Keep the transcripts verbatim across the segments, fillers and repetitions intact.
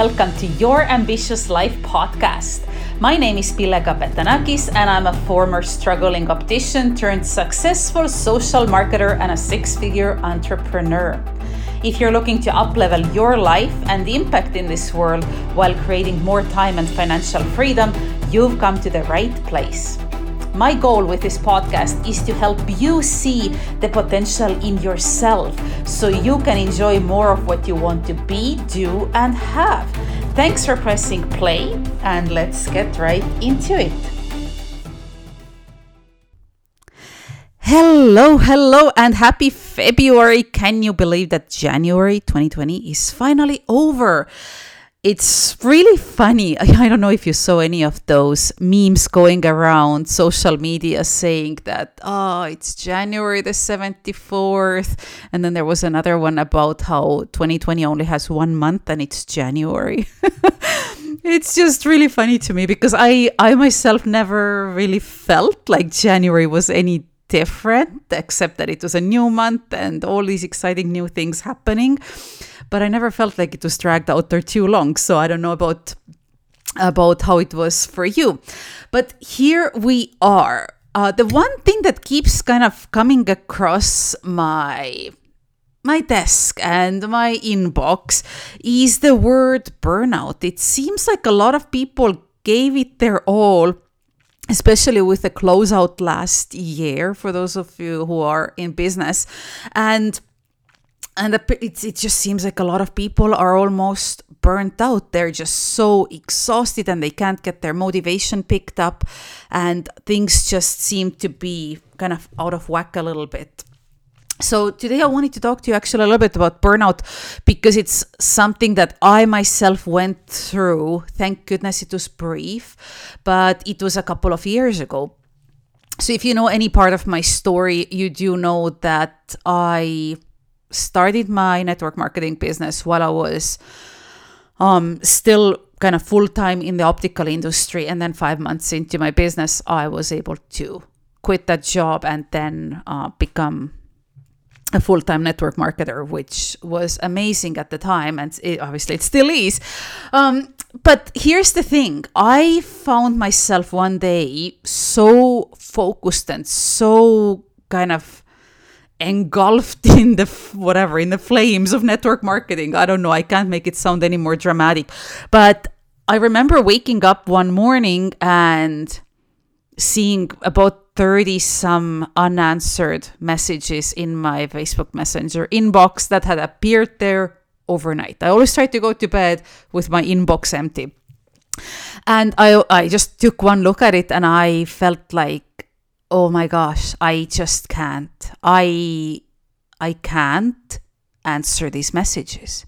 Welcome to Your Ambitious Life podcast. My name is Pileka Petanakis, and I'm a former struggling optician turned successful social marketer and a six-figure entrepreneur. If you're looking to uplevel your life and impact in this world while creating more time and financial freedom, you've come to the right place. My goal with this podcast is to help you see the potential in yourself so you can enjoy more of what you want to be, do, and have. Thanks for pressing play, and let's get right into it. Hello, hello, and happy February. Can you believe that January twenty twenty is finally over? It's really funny. I don't know if you saw any of those memes going around social media saying that, oh, it's January the seventy-fourth. And then there was another one about how twenty twenty only has one month and it's January. It's just really funny to me because I, I myself never really felt like January was any different, except that it was a new month and all these exciting new things happening. But I never felt like it was dragged out there too long. So I don't know about, about how it was for you. But here we are. Uh, the one thing that keeps kind of coming across my, my desk and my inbox is the word burnout. It seems like a lot of people gave it their all, especially with the closeout last year, for those of you who are in business. And And it, it just seems like a lot of people are almost burnt out. They're just so exhausted and they can't get their motivation picked up. And things just seem to be kind of out of whack a little bit. So today I wanted to talk to you actually a little bit about burnout, because it's something that I myself went through. Thank goodness it was brief, but it was a couple of years ago. So if you know any part of my story, you do know that I started my network marketing business while I was um, still kind of full-time in the optical industry. And then five months into my business, I was able to quit that job and then uh, become a full-time network marketer, which was amazing at the time. And it, obviously it still is. Um, but here's the thing. I found myself one day so focused and so kind of engulfed in the f- whatever in the flames of network marketing. I don't know, I can't make it sound any more dramatic, but I remember waking up one morning and seeing about thirty some unanswered messages in my Facebook Messenger inbox that had appeared there overnight. I always try to go to bed with my inbox empty, and I I just took one look at it and I felt like, oh my gosh, I just can't. I I can't answer these messages.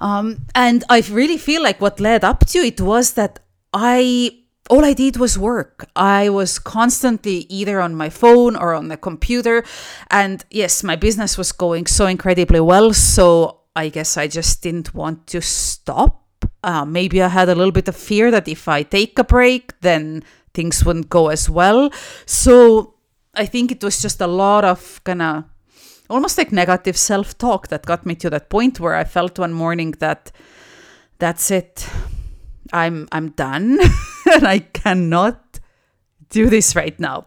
Um, and I really feel like what led up to it was that I all I did was work. I was constantly either on my phone or on the computer. And yes, my business was going so incredibly well. So I guess I just didn't want to stop. Uh, maybe I had a little bit of fear that if I take a break, then things wouldn't go as well. So I think it was just a lot of kind of almost like negative self-talk that got me to that point where I felt one morning that that's it. I'm I'm done and I cannot do this right now.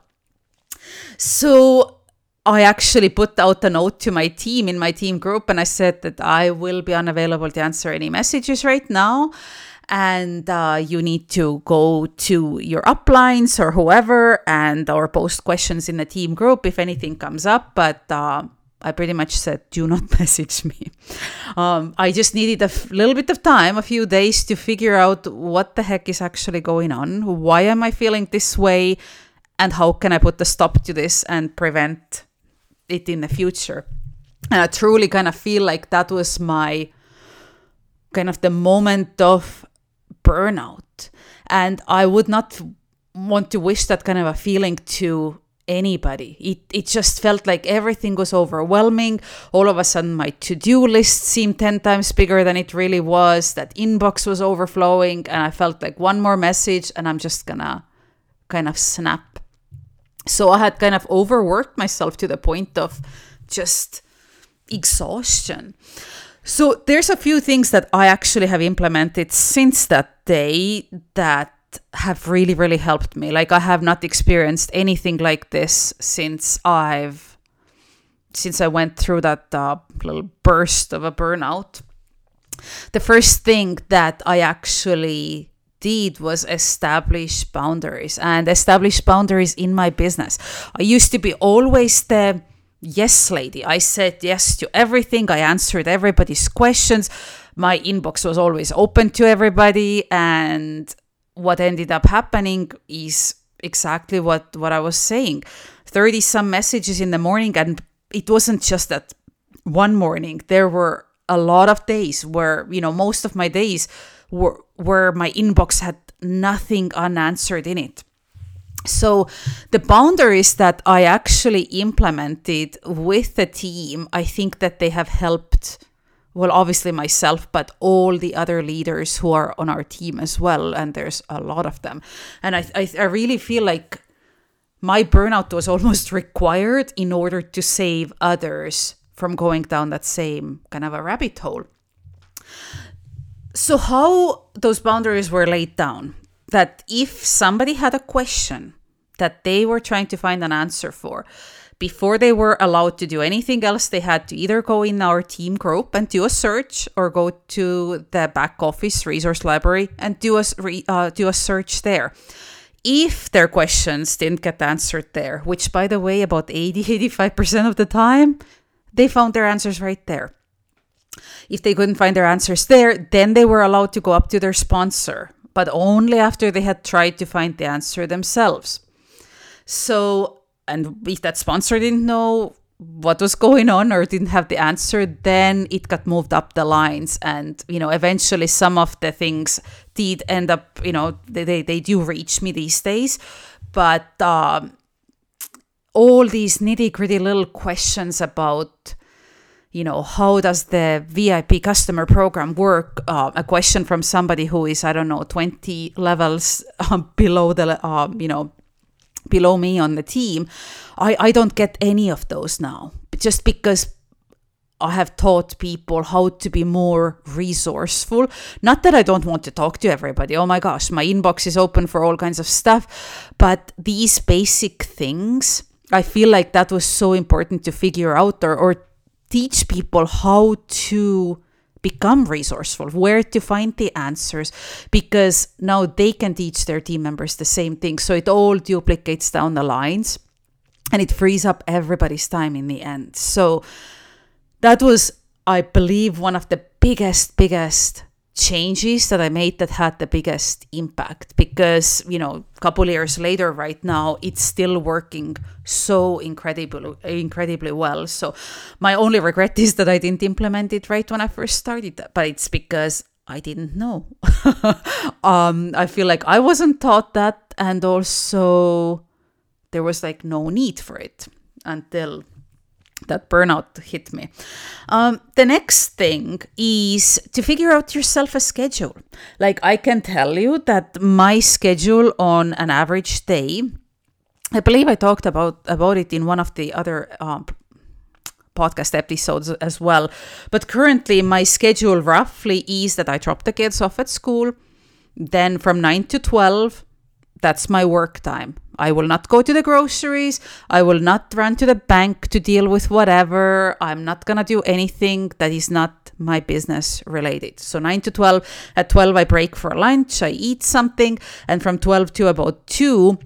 So I actually put out a note to my team in my team group and I said that I will be unavailable to answer any messages right now. And uh, you need to go to your uplines or whoever and or post questions in the team group if anything comes up. But uh, I pretty much said, do not message me. Um, I just needed a f- little bit of time, a few days to figure out what the heck is actually going on. Why am I feeling this way? And how can I put a stop to this and prevent it in the future? And I truly kind of feel like that was my kind of the moment of burnout. And I would not want to wish that kind of a feeling to anybody. It it just felt like everything was overwhelming. All of a sudden, my to-do list seemed ten times bigger than it really was. That inbox was overflowing. And I felt like one more message and I'm just gonna kind of snap. So I had kind of overworked myself to the point of just exhaustion. So there's a few things that I actually have implemented since that day that have really, really helped me. Like, I have not experienced anything like this since I've, since I went through that uh, little burst of a burnout. The first thing that I actually did was establish boundaries, and establish boundaries in my business. I used to be always the yes lady. I said yes to everything. I answered everybody's questions. My inbox was always open to everybody. And what ended up happening is exactly what, what I was saying. thirty some messages in the morning. And it wasn't just that one morning. There were a lot of days where, you know, most of my days were where my inbox had nothing unanswered in it. So the boundaries that I actually implemented with the team, I think that they have helped, well, obviously myself, but all the other leaders who are on our team as well. And there's a lot of them. And I, I, I really feel like my burnout was almost required in order to save others from going down that same kind of a rabbit hole. So how those boundaries were laid down, that if somebody had a question that they were trying to find an answer for, before they were allowed to do anything else, they had to either go in our team group and do a search, or go to the back office resource library and do a, uh, do a search there. If their questions didn't get answered there, which, by the way, about eighty, eighty-five percent of the time, they found their answers right there. If they couldn't find their answers there, then they were allowed to go up to their sponsor, but only after they had tried to find the answer themselves. So, and if that sponsor didn't know what was going on or didn't have the answer, then it got moved up the lines. And, you know, eventually some of the things did end up, you know, they, they, they do reach me these days. But um, all these nitty gritty little questions about, you know, how does the V I P customer program work? Uh, a question from somebody who is, I don't know, twenty levels um, below the, um, you know, below me on the team. I, I don't get any of those now, just because I have taught people how to be more resourceful. Not that I don't want to talk to everybody. Oh my gosh, my inbox is open for all kinds of stuff. But these basic things, I feel like that was so important to figure out, or, or teach people how to become resourceful, where to find the answers, because now they can teach their team members the same thing. So it all duplicates down the lines, and it frees up everybody's time in the end. So that was, I believe, one of the biggest, biggest changes that I made that had the biggest impact, because, you know, a couple years later right now, it's still working so incredibly, incredibly well. So my only regret is that I didn't implement it right when I first started that, but it's because I didn't know. um, I feel like I wasn't taught that, and also there was like no need for it until that burnout hit me. Um, the next thing is to figure out yourself a schedule. Like, I can tell you that my schedule on an average day, I believe I talked about, about it in one of the other um, podcast episodes as well. But currently my schedule roughly is that I drop the kids off at school. Then from nine to twelve, that's my work time. I will not go to the groceries. I will not run to the bank to deal with whatever. I'm not going to do anything that is not my business related. So nine to twelve. At twelve, I break for lunch. I eat something. And from twelve to about two,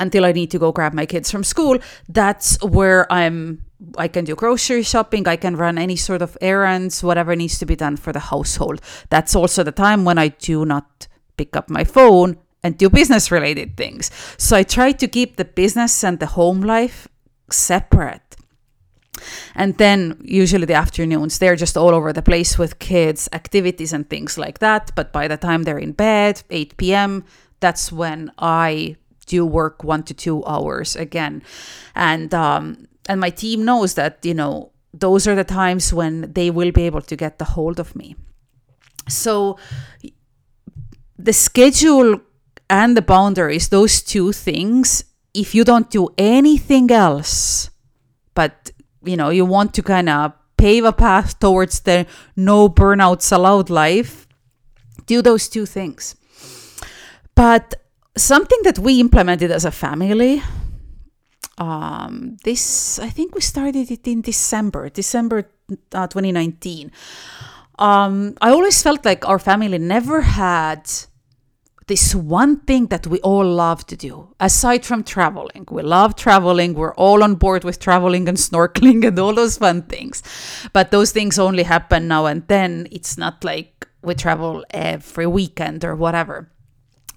until I need to go grab my kids from school, that's where I'm, I can do grocery shopping. I can run any sort of errands, whatever needs to be done for the household. That's also the time when I do not pick up my phone and do business-related things. So I try to keep the business and the home life separate. And then usually the afternoons, they're just all over the place with kids, activities and things like that. But by the time they're in bed, eight p.m., that's when I do work one to two hours again. And um, and my team knows that, you know, those are the times when they will be able to get the hold of me. So the schedule and the boundaries, those two things, if you don't do anything else, but, you know, you want to kind of pave a path towards the no burnouts allowed life, do those two things. But something that we implemented as a family, um, this, I think we started it in December, December uh, twenty nineteen. Um, I always felt like our family never had this one thing that we all love to do, aside from traveling. We love traveling. We're all on board with traveling and snorkeling and all those fun things. But those things only happen now and then. It's not like we travel every weekend or whatever.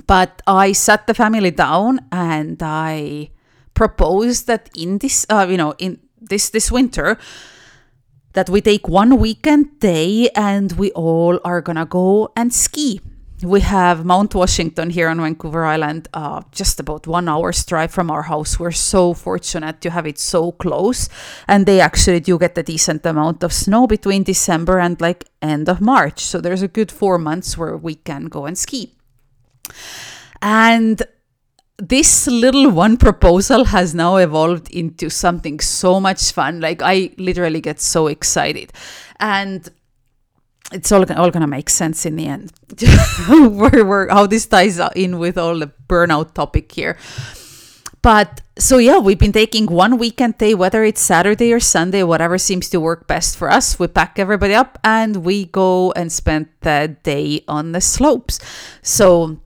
But I sat the family down and I proposed that in this, uh, you know, in this this winter, that we take one weekend day and we all are gonna go and ski. We have Mount Washington here on Vancouver Island, uh, just about one hour's drive from our house. We're so fortunate to have it so close. And they actually do get a decent amount of snow between December and like end of March. So there's a good four months where we can go and ski. And this little one proposal has now evolved into something so much fun. Like I literally get so excited. And it's all, all going to make sense in the end. we're, we're, how this ties in with all the burnout topic here. But so yeah, we've been taking one weekend day, whether it's Saturday or Sunday, whatever seems to work best for us. We pack everybody up and we go and spend the day on the slopes. So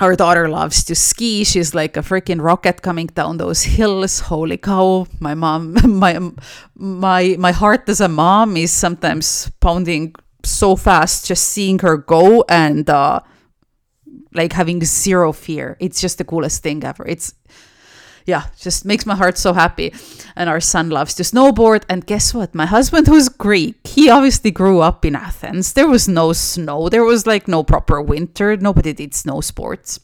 our daughter loves to ski. She's like a freaking rocket coming down those hills. Holy cow. My mom, my, my, my heart as a mom is sometimes pounding so fast, just seeing her go and uh, like having zero fear. It's just the coolest thing ever. It's, yeah, just makes my heart so happy. And our son loves to snowboard. And guess what? My husband, who's Greek, he obviously grew up in Athens. There was no snow. There was like no proper winter. Nobody did snow sports.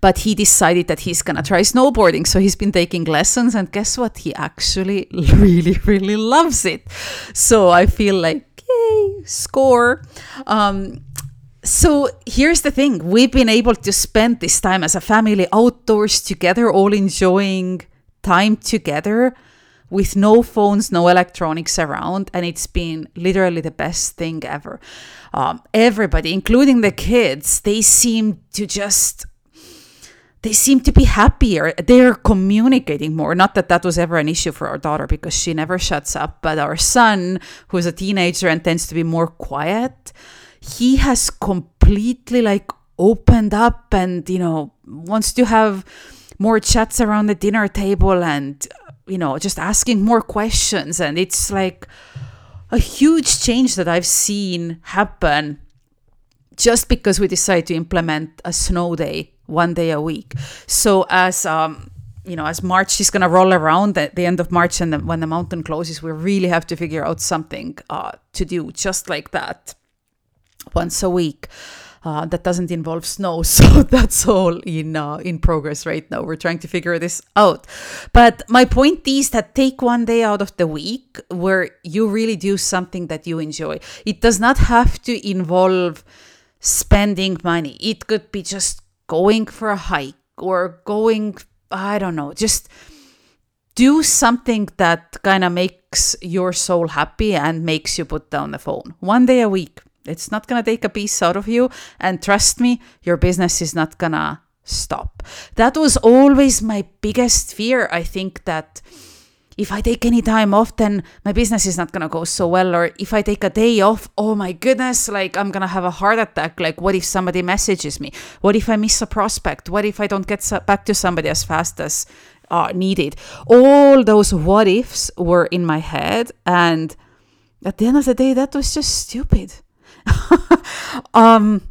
But he decided that he's going to try snowboarding. So he's been taking lessons. And guess what? He actually really, really loves it. So I feel like, yay, score. Um, so here's the thing. We've been able to spend this time as a family outdoors together, all enjoying time together with no phones, no electronics around. And it's been literally the best thing ever. Um, everybody, including the kids, they seem to just... They seem to be happier. They're communicating more. Not that that was ever an issue for our daughter because she never shuts up. But our son, who is a teenager and tends to be more quiet, he has completely like opened up and, you know, wants to have more chats around the dinner table and, you know, just asking more questions. And it's like a huge change that I've seen happen just because we decided to implement a snow day. One day a week. So as, um, you know, as March is going to roll around at the end of March and the, when the mountain closes, we really have to figure out something uh, to do just like that once a week. Uh, that doesn't involve snow. So that's all in uh, in progress right now. We're trying to figure this out. But my point is that take one day out of the week where you really do something that you enjoy. It does not have to involve spending money. It could be just going for a hike or going, I don't know, just do something that kind of makes your soul happy and makes you put down the phone. One day a week. It's not going to take a piece out of you. And trust me, your business is not going to stop. That was always my biggest fear. I think that if I take any time off, then my business is not going to go so well. Or if I take a day off, oh my goodness, like I'm going to have a heart attack. Like what if somebody messages me? What if I miss a prospect? What if I don't get back to somebody as fast as uh, needed? All those what ifs were in my head. And at the end of the day, that was just stupid. um,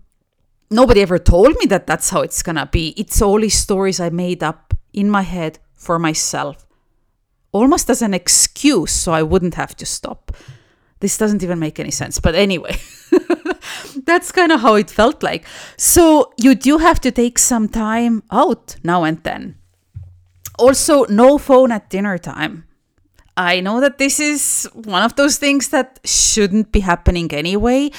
nobody ever told me that that's how it's going to be. It's only stories I made up in my head for myself. Almost as an excuse, so I wouldn't have to stop. This doesn't even make any sense. But anyway, that's kind of how it felt like. So you do have to take some time out now and then. Also, no phone at dinner time. I know that this is one of those things that shouldn't be happening anyway.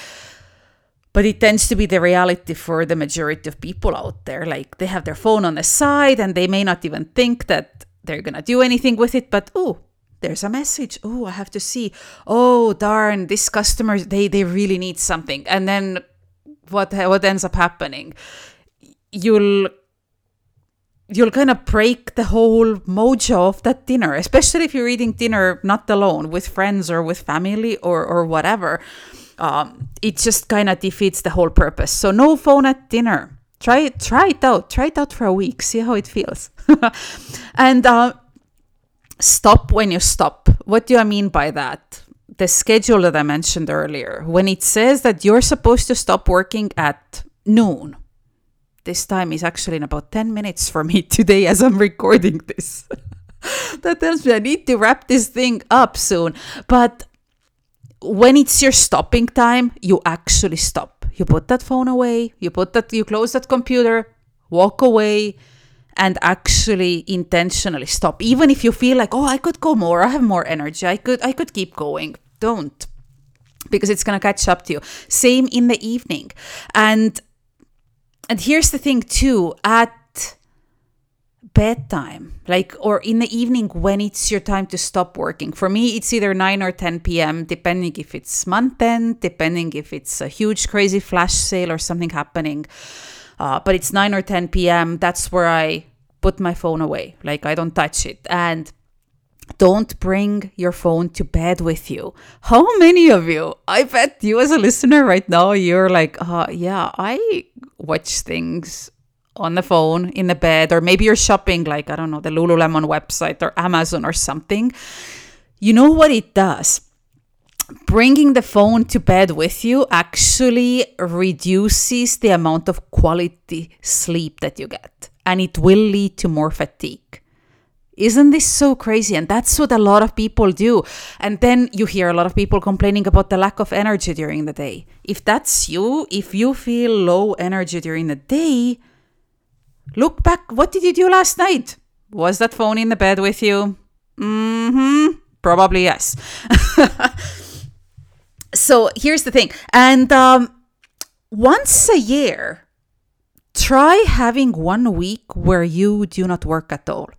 But it tends to be the reality for the majority of people out there. Like they have their phone on the side and they may not even think that they're going to do anything with it, but oh, There's a message. Oh, I have to see. Oh, darn, this customer, they, they really need something. And then what what ends up happening? You'll you'll kind of break the whole mojo of that dinner, especially if you're eating dinner not alone, with friends or with family or, or whatever. Um, it just kind of defeats the whole purpose. So no phone at dinner. Try it, try it out. Try it out for a week. See how it feels. And uh, stop when you stop. What do I mean by that? The schedule that I mentioned earlier. When it says that you're supposed to stop working at noon. This time is actually in about ten minutes for me today as I'm recording this. That tells me I need to wrap this thing up soon. But when it's your stopping time, you actually stop. You put that phone away, you put that, you close that computer, walk away, and actually intentionally stop. Even if you feel like, oh, I could go more, I have more energy, I could, I could keep going. Don't, because it's gonna catch up to you. Same in the evening, and and here's the thing too: at bedtime, like, or in the evening when it's your time to stop working. For me, it's either nine or ten p.m., depending if it's month end, depending if it's a huge crazy flash sale or something happening. Uh, but it's nine or ten p.m. That's where I put my phone away. Like, I don't touch it. And don't bring your phone to bed with you. How many of you? I bet you as a listener right now, you're like, uh, yeah, I watch things on the phone, in the bed, or maybe you're shopping, like, I don't know, the Lululemon website or Amazon or something. You know what it does? Bringing the phone to bed with you actually reduces the amount of quality sleep that you get, and it will lead to more fatigue. Isn't this so crazy? And that's what a lot of people do. And then you hear a lot of people complaining about the lack of energy during the day. If that's you, if you feel low energy during the day, look back. What did you do last night? Was that phone in the bed with you? Mm-hmm. Probably yes. So here's the thing. And um, once a year, try having one week where you do not work at all.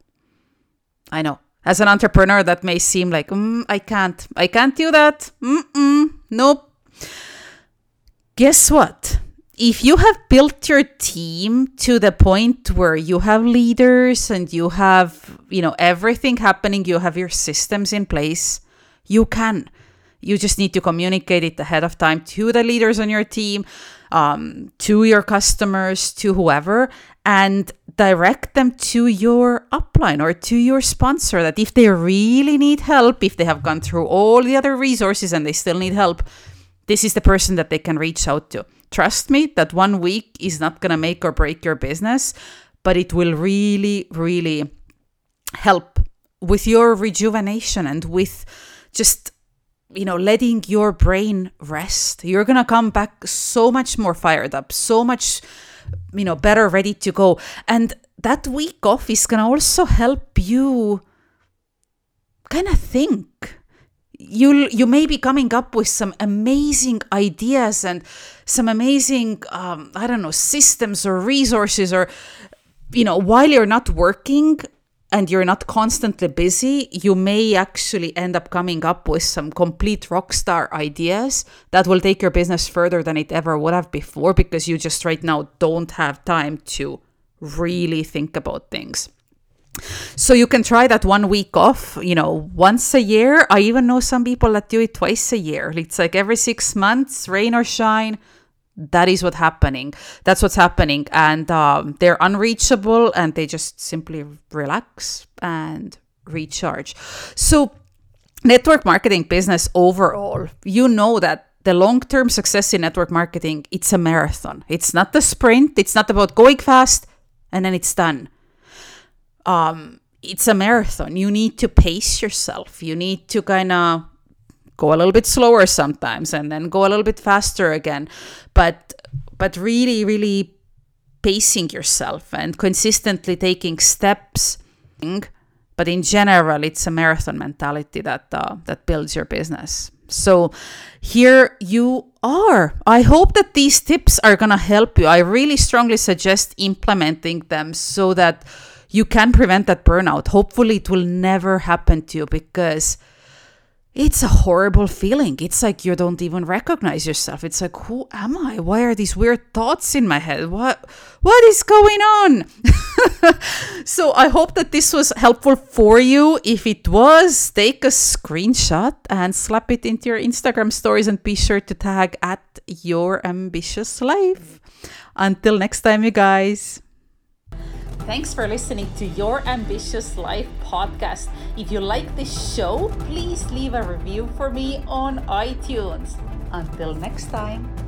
I know, as an entrepreneur, that may seem like, mm, I can't, I can't do that. Mm-mm, nope. Guess what? If you have built your team to the point where you have leaders and you have, you know, everything happening, you have your systems in place, you can. You just need to communicate it ahead of time to the leaders on your team, um, to your customers, to whoever, and direct them to your upline or to your sponsor that if they really need help, if they have gone through all the other resources and they still need help, this is the person that they can reach out to. Trust me, that one week is not going to make or break your business, but it will really, really help with your rejuvenation and with just, you know, letting your brain rest. You're going to come back so much more fired up, so much, you know, better ready to go. And that week off is going to also help you kind of think. You'll, you may be coming up with some amazing ideas and some amazing, um, I don't know, systems or resources or, you know, while you're not working and you're not constantly busy, you may actually end up coming up with some complete rock star ideas that will take your business further than it ever would have before because you just right now don't have time to really think about things. So you can try that one week off, you know, once a year. I even know some people that do it twice a year. It's like every six months, rain or shine. That is what's happening. That's what's happening. And um, they're unreachable and they just simply relax and recharge. So network marketing business overall, you know that the long-term success in network marketing, it's a marathon. It's not the sprint. It's not about going fast and then it's done. Um, it's a marathon. You need to pace yourself. You need to kind of go a little bit slower sometimes and then go a little bit faster again. But, but really, really pacing yourself and consistently taking steps. But in general, it's a marathon mentality that, uh, that builds your business. So here you are. I hope that these tips are going to help you. I really strongly suggest implementing them so that you can prevent that burnout. Hopefully it will never happen to you, because it's a horrible feeling. It's like you don't even recognize yourself. It's like, who am I? Why are these weird thoughts in my head? What, what is going on? So I hope that this was helpful for you. If it was, take a screenshot and slap it into your Instagram stories and be sure to tag at Your Ambitious Life. Until next time, you guys. Thanks for listening to Your Ambitious Life podcast. If you like this show, please leave a review for me on iTunes. Until next time.